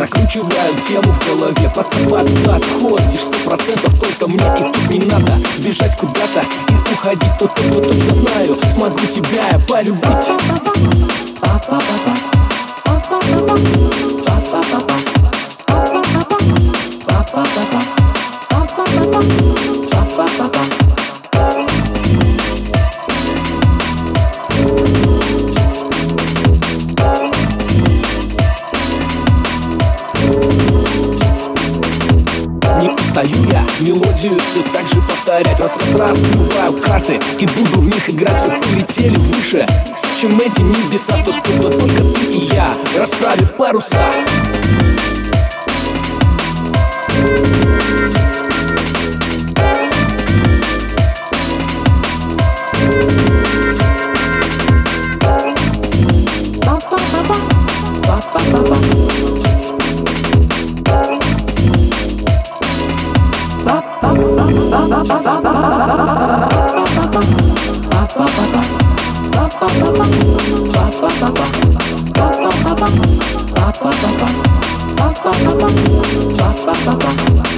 Прокручиваю тему в голове, потом отходишь 100%. Только мне и тут не надо бежать куда-то и уходить. То точно знаю, смогу тебя полюбить. Я мелодию все так же повторять. Раз, открываю карты и буду в них играть. Все полетели выше, чем эти небеса. Тут только ты и я, расправив паруса. Па па па па.